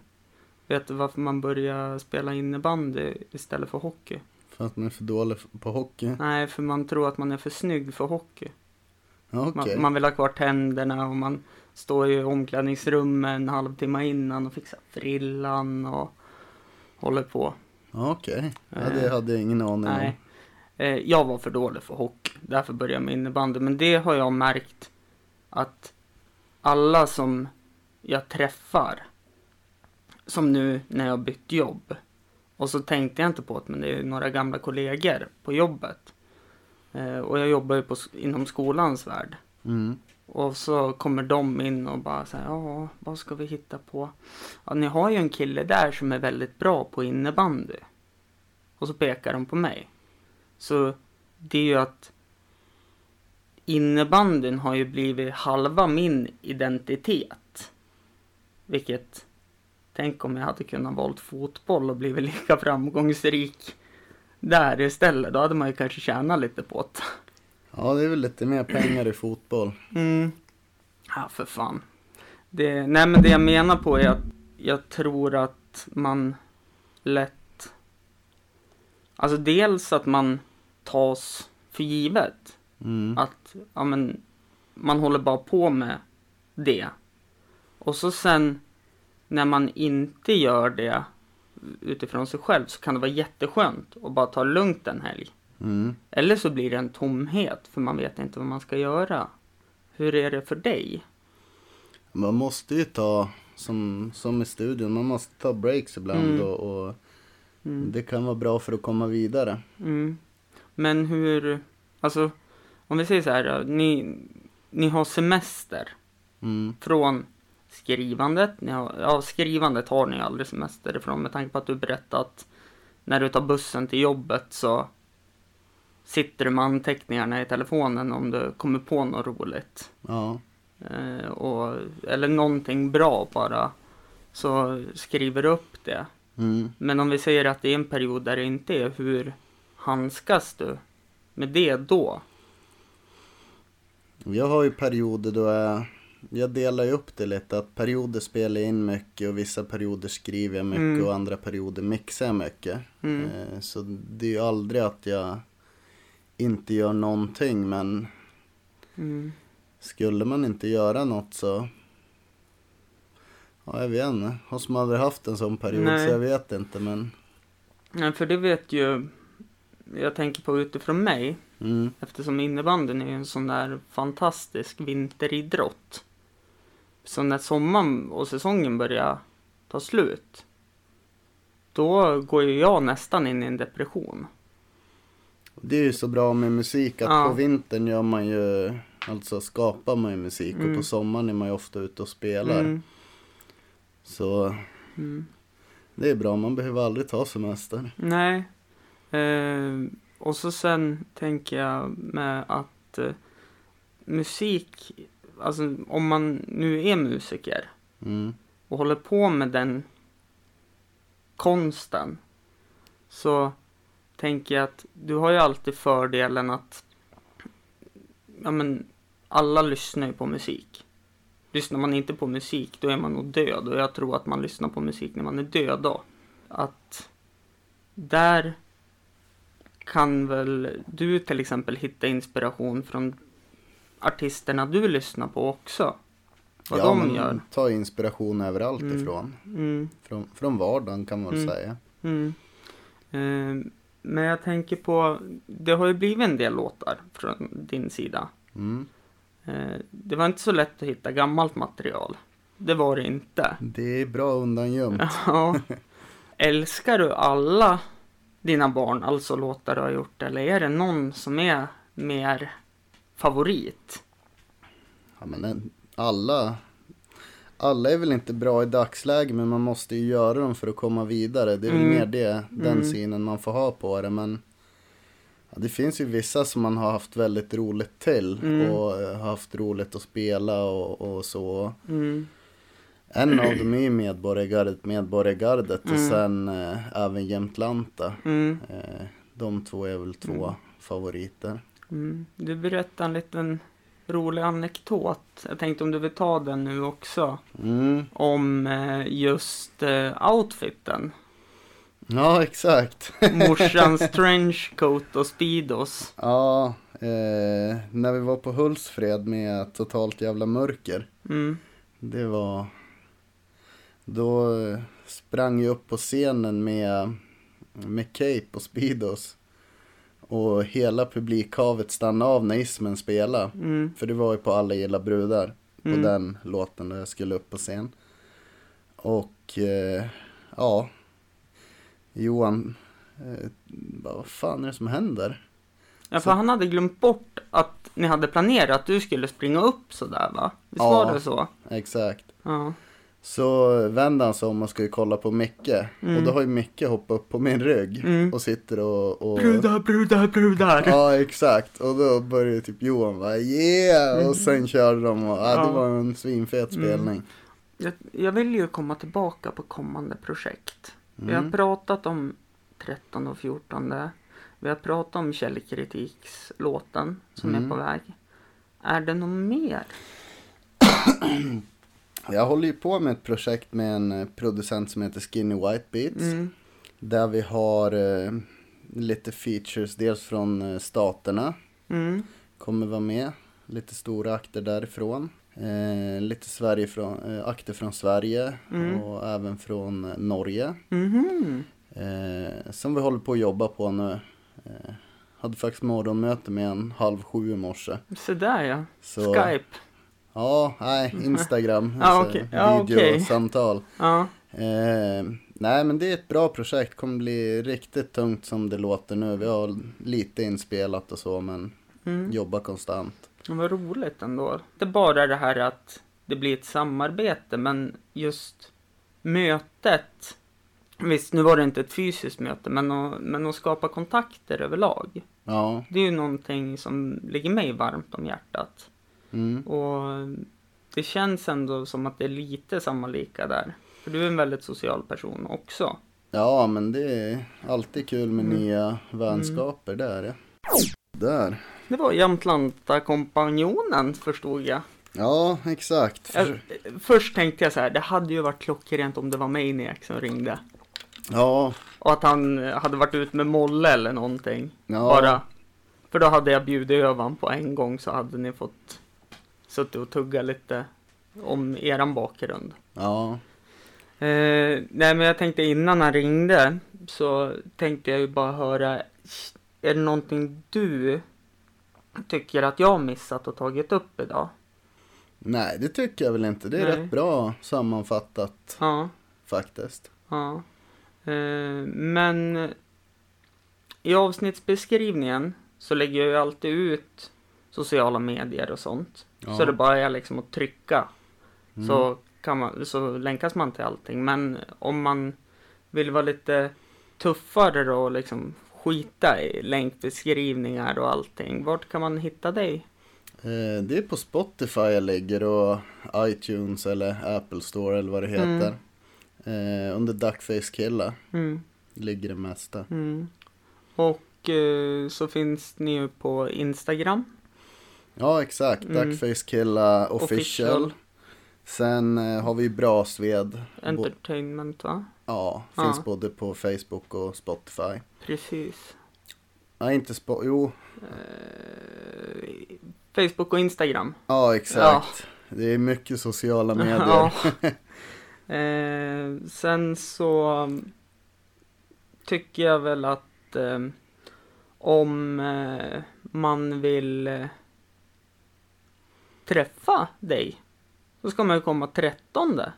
Vet du varför man börjar spela innebandy istället för hockey? För att man är för dålig på hockey? Nej, för man tror att man är för snygg för hockey. Okay. Man, man vill ha kvar tänderna och man står i omklädningsrummet en halvtimme innan och fixar frillan och håller på. Okej, okay. Ja, det hade jag ingen aning om. Nej. Jag var för dålig för hockey, därför började jag med innebandy. Men det har jag märkt att alla som jag träffar, som nu när jag bytt jobb, och så tänkte jag inte på att men det är några gamla kollegor på jobbet. Och jag jobbar ju på, inom skolans värld. Mm. Och så kommer de in och bara så här, ja, vad ska vi hitta på? Ja, ni har ju en kille där som är väldigt bra på innebandy. Och så pekar de på mig. Så det är ju att innebandyn har ju blivit halva min identitet. Vilket, tänk om jag hade kunnat valt fotboll och blivit lika framgångsrik där istället. Då hade man ju kanske tjänat lite på det. Ja, det är väl lite mer pengar i fotboll. Mm. Ja, för fan. Det, nej, men det jag menar på är att jag tror att man lätt... Alltså dels att man tas för givet. Mm. Att ja, men, man håller bara på med det. Och så sen när man inte gör det utifrån sig själv så kan det vara jätteskönt att bara ta lugnt en helg. Mm. Eller så blir det en tomhet för man vet inte vad man ska göra. Hur är det för dig? Man måste ju ta, som, som i studion, man måste ta breaks ibland mm. och... och... Mm. Det kan vara bra för att komma vidare. Mm. Men hur... Alltså, om vi säger så här. Ni, ni har semester. Mm. Från skrivandet. Ni har, ja, skrivandet har ni aldrig semester ifrån. Med tanke på att du berättat att när du tar bussen till jobbet så sitter du med anteckningarna i telefonen om du kommer på något roligt. Ja. Eh, och, eller någonting bra bara. Så skriver du upp det. Mm. Men om vi säger att det är en period där det inte är, hur handskas du med det då? Jag har ju perioder då jag, jag delar ju upp det lite. Att perioder spelar in mycket och vissa perioder skriver jag mycket mm. och andra perioder mixar jag mycket. Mm. Så det är ju aldrig att jag inte gör någonting, men mm. skulle man inte göra något så... Ja, jag vet inte. Har som aldrig haft en sån period. Nej. Så jag vet inte, men... Nej, för det vet ju... Jag tänker på utifrån mig. Mm. Eftersom innebanden är en sån där fantastisk vinteridrott. Så när sommaren och säsongen börjar ta slut, då går ju jag nästan in i en depression. Det är ju så bra med musik att ja. På vintern gör man ju... Alltså skapar man ju musik. Mm. Och på sommaren är man ju ofta ute och spelar. Mm. Så mm. det är bra, man behöver aldrig ta semester. Nej, eh, och så sen tänker jag med att eh, musik, alltså om man nu är musiker mm. och håller på med den konsten, så tänker jag att du har ju alltid fördelen att ja, men alla lyssnar ju på musik. Lyssnar man inte på musik, då är man nog död. Och jag tror att man lyssnar på musik när man är död då. Att där kan väl du till exempel hitta inspiration från artisterna du lyssnar på också. vad ja, de gör. Ta inspiration överallt mm. ifrån. Mm. Från, från vardagen kan man mm. väl säga. Mm. Eh, men jag tänker på, det har ju blivit en del låtar från din sida. Mm. Eh, det var inte så lätt att hitta gammalt material. Det var det inte. Det är bra undangömt. Ja. Älskar du alla dina barn, alltså låtar du har gjort? Eller är det någon som är mer favorit? Ja, men alla, alla är väl inte bra i dagsläget, men man måste ju göra dem för att komma vidare. Det är mm. väl mer det, den mm. synen man får ha på det. Men ja, det finns ju vissa som man har haft väldigt roligt till mm. och haft roligt att spela och, och så. Mm. En av dem är ju Medborgargardet, Medborgargardet mm. och sen eh, även Jämtlanta. Mm. Eh, de två är väl två mm. favoriter. Mm. Du berättade en liten rolig anekdot. Jag tänkte om du vill ta den nu också. Mm. Om eh, just eh, outfiten. Ja, exakt. Morsans trenchcoat och speedos. Ja, eh, när vi var på Hultsfred med totalt jävla mörker. Mm. Det var... Då sprang jag upp på scenen med, med cape och speedos. Och hela publikhavet stannade av när ismen spelade. Mm. För det var ju på Alla gillar brudar. På mm. den låten där jag skulle upp på scen. Och eh, ja. Johan. Eh, vad fan är det som händer? Ja, för så... han hade glömt bort att ni hade planerat att du skulle springa upp sådär, va? Visst ja, var det så? Exakt. Ja. Så vänder han sig om och ska ju kolla på Nicke. Mm. Och då har ju Nicke hoppat upp på min rygg. Mm. Och sitter och... och... Brudar, brudar, brudar. Ja, exakt. Och då började typ Johan bara, yeah! Mm. Och sen körde de. Och, ja, ja. Det var en svinfet spelning. Mm. Jag, jag vill ju komma tillbaka på kommande projekt. Mm. Vi har pratat om tretton och fjorton. Vi har pratat om källkritiks-låten som mm. är på väg. Är det något mer? Jag håller ju på med ett projekt med en producent som heter Skinny White Beats. Mm. Där vi har eh, lite features dels från eh, staterna. Mm. Kommer vara med. Lite stora akter därifrån. Eh, lite Sverige från, eh, akter från Sverige mm. och även från eh, Norge. Mm-hmm. Eh, som vi håller på att jobba på nu. Eh, hade faktiskt morgonmöte med en halv sju i morse. Så där ja. Så, Skype. Ja, nej, Instagram. Ah, alltså, okay. ah, videosamtal. Okay. Ah. Eh, nej, men det är ett bra projekt. Kommer bli riktigt tungt som det låter nu. Vi har lite inspelat och så, men mm. jobbar konstant. Vad roligt ändå. Det är bara det här att det blir ett samarbete, men just mötet. Visst, nu var det inte ett fysiskt möte, men att, men att skapa kontakter överlag. Ja. Det är ju någonting som ligger mig varmt om hjärtat. Mm. Och det känns ändå som att det är lite samma lika där. För du är en väldigt social person också. Ja, men det är alltid kul med mm. nya vänskaper mm. där. Där. Det var Jämtlanta-kompanjonen, förstod jag. Ja, exakt. För... Jag, först tänkte jag så här, det hade ju varit klockrent om det var Maniac som ringde. Ja. Och att han hade varit ut med Molle eller någonting. Ja. Bara. För då hade jag bjudit övan på en gång, så hade ni fått... suttit och tugga lite om eran bakgrund. Ja. Eh, nej, men jag tänkte innan han ringde så tänkte jag ju bara höra, är det någonting du tycker att jag har missat och tagit upp idag? Nej, det tycker jag väl inte. Det är nej. Rätt bra sammanfattat ja. Faktiskt. Ja. Eh, men i avsnittsbeskrivningen så lägger jag ju alltid ut sociala medier och sånt. Ja. Så det bara är liksom att trycka. Mm. Så, kan man, så länkas man till allting. Men om man vill vara lite tuffare då och liksom skita i länkbeskrivningar och allting. Vart kan man hitta dig? Eh, det är på Spotify jag ligger och iTunes eller Apple Store eller vad det heter. Mm. Eh, under Duckface Killa mm. ligger det mesta. Mm. Och eh, så finns ni ju på Instagram. Ja, exakt. Mm. Duckface Killa official. official. Sen eh, har vi Brasved Entertainment, va? Ja, ah. finns både på Facebook och Spotify. Precis. Nej, inte Spotify. Jo. Eh, Facebook och Instagram. Ja, exakt. Ja. Det är mycket sociala medier. Ja. eh, sen så tycker jag väl att eh, om eh, man vill eh, träffa dig så ska man ju komma trettonde.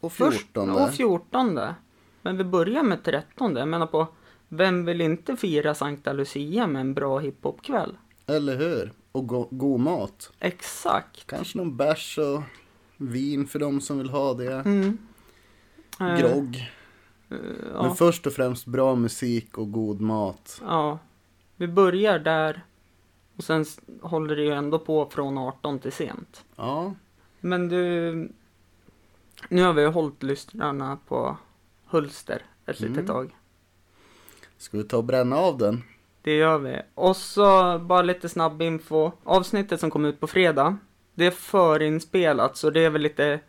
Och fjortonde. Och fjortonde. Men vi börjar med trettonde. Jag menar på, vem vill inte fira Sankta Lucia med en bra hiphopkväll? Eller hur? Och go- god mat. Exakt. Kanske någon bärs och vin för de som vill ha det. Mm. Grogg. Uh, uh, Men först och främst bra musik och god mat. Ja. Vi börjar där. Och sen håller det ju ändå på från arton till sent. Ja. Men du... Nu har vi ju hållit lyssnarna på Hulster ett mm. litet tag. Ska vi ta och bränna av den? Det gör vi. Och så bara lite snabb info. Avsnittet som kom ut på fredag, det är förinspelat, så det är väl lite,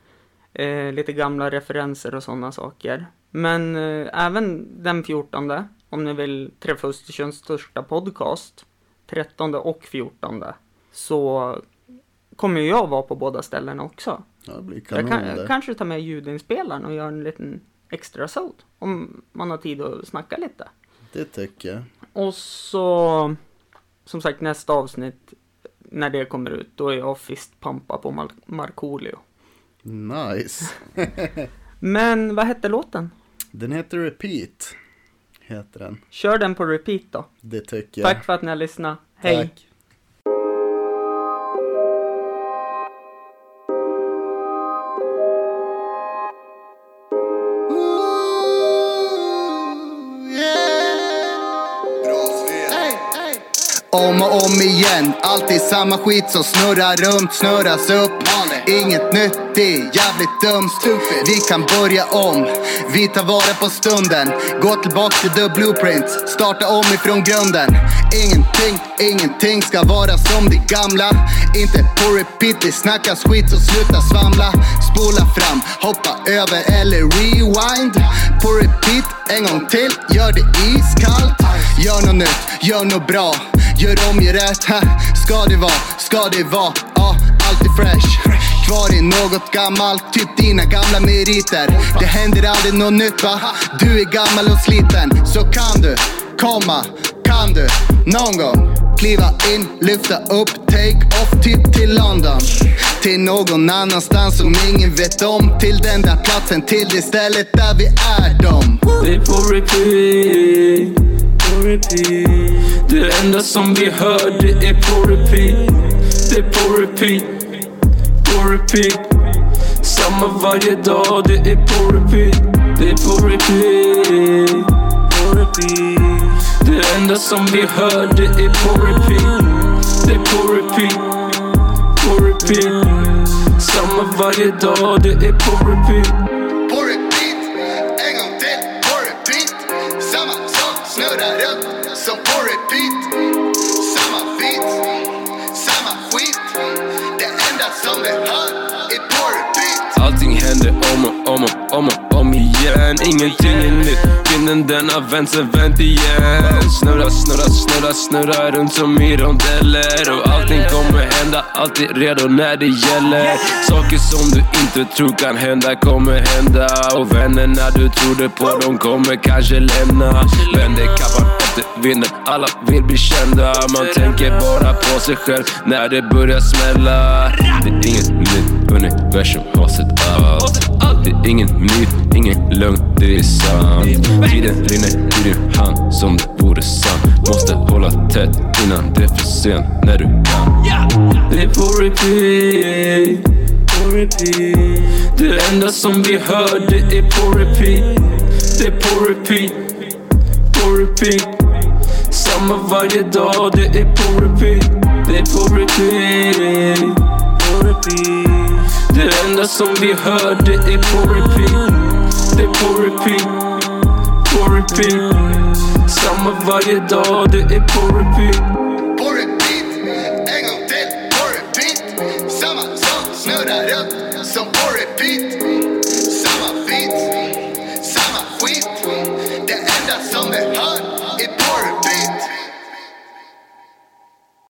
eh, lite gamla referenser och sådana saker. Men eh, även den fjortonde, om ni vill träffa Östersunds största podcast, trettonde och fjortonde, så kommer jag vara på båda ställena också. Ja, det blir kanon. Jag kan, kanske ta med ljudinspelaren och göra en liten extra sound om man har tid att snacka lite. Det tycker jag. Och så, som sagt, nästa avsnitt, när det kommer ut, då är jag fistpampa på Mar- Markoolio. Nice. Men vad hette låten? Den heter Repeat. Heter den. Kör den på repeat då. Det tycker jag. Tack för att ni har lyssnat. Hej. Tack. Om och om igen, alltid samma skit som snurrar runt, snurras upp. Inget nytt, det är jävligt dumt. Vi kan börja om, vi tar vara på stunden. Gå tillbaka till the blueprint, starta om ifrån grunden. Ingenting, ingenting ska vara som det gamla. Inte på repeat, det snackas skit så sluta svamla. Spola fram, hoppa över eller rewind. På repeat, en gång till, gör det iskallt. Gör något nytt, gör något bra. Gör om, gör rätt, ha. Ska det vara, ska det vara, ja, alltid fresh. Kvar i något gammalt, typ dina gamla meriter. Det händer aldrig något nytt, va? Du är gammal och sliten. Så kan du komma, kan du någon gång kliva in, lyfta upp, take off, typ till London. Till någon annanstans som ingen vet om. Till den där platsen, till det stället där vi är dom. Vi får repeat. Det enda som vi hör, det är på repeat. Det är på repeat, på repeat. Samma varje dag, det är på repeat. Det är på repeat, på repeat. Det enda som vi hör, det är på repeat. Det är på repeat, på repeat. Samma varje dag, det är på repeat. Om och om och om och om igen. Ingenting är nytt. Vinden den har vänt sig vänt igen. Snurra, snurra, snurra, snurra runt som i rondeller. Och allting kommer hända, alltid redo när det gäller. Saker som du inte tror kan hända kommer hända. Och vännerna du trodde på, de kommer kanske lämna. Vänder kappan efter vinden, alla vill bli kända. Man tänker bara på sig själv när det börjar smälla. Det är inget nytt, universum har sett allt. Det är ingen myt, ingen lögn, det är sant. Tiden rinner i din hand som det vore sant. Måste hålla tätt innan det är för sent när du kan. Det är på repeat, på repeat. Det enda som vi hör, det är på repeat. Det är på repeat, på repeat. Samma varje dag, det är på repeat. Det är på repeat, på repeat. Det enda som vi hör, det är på repeat. Det är på repeat, på repeat. Samma varje dag, det är på repeat. På repeat, en gång till, på repeat. Samma sak snurrar upp som på repeat. Samma beat, samma skit. Det enda som vi hör är på repeat.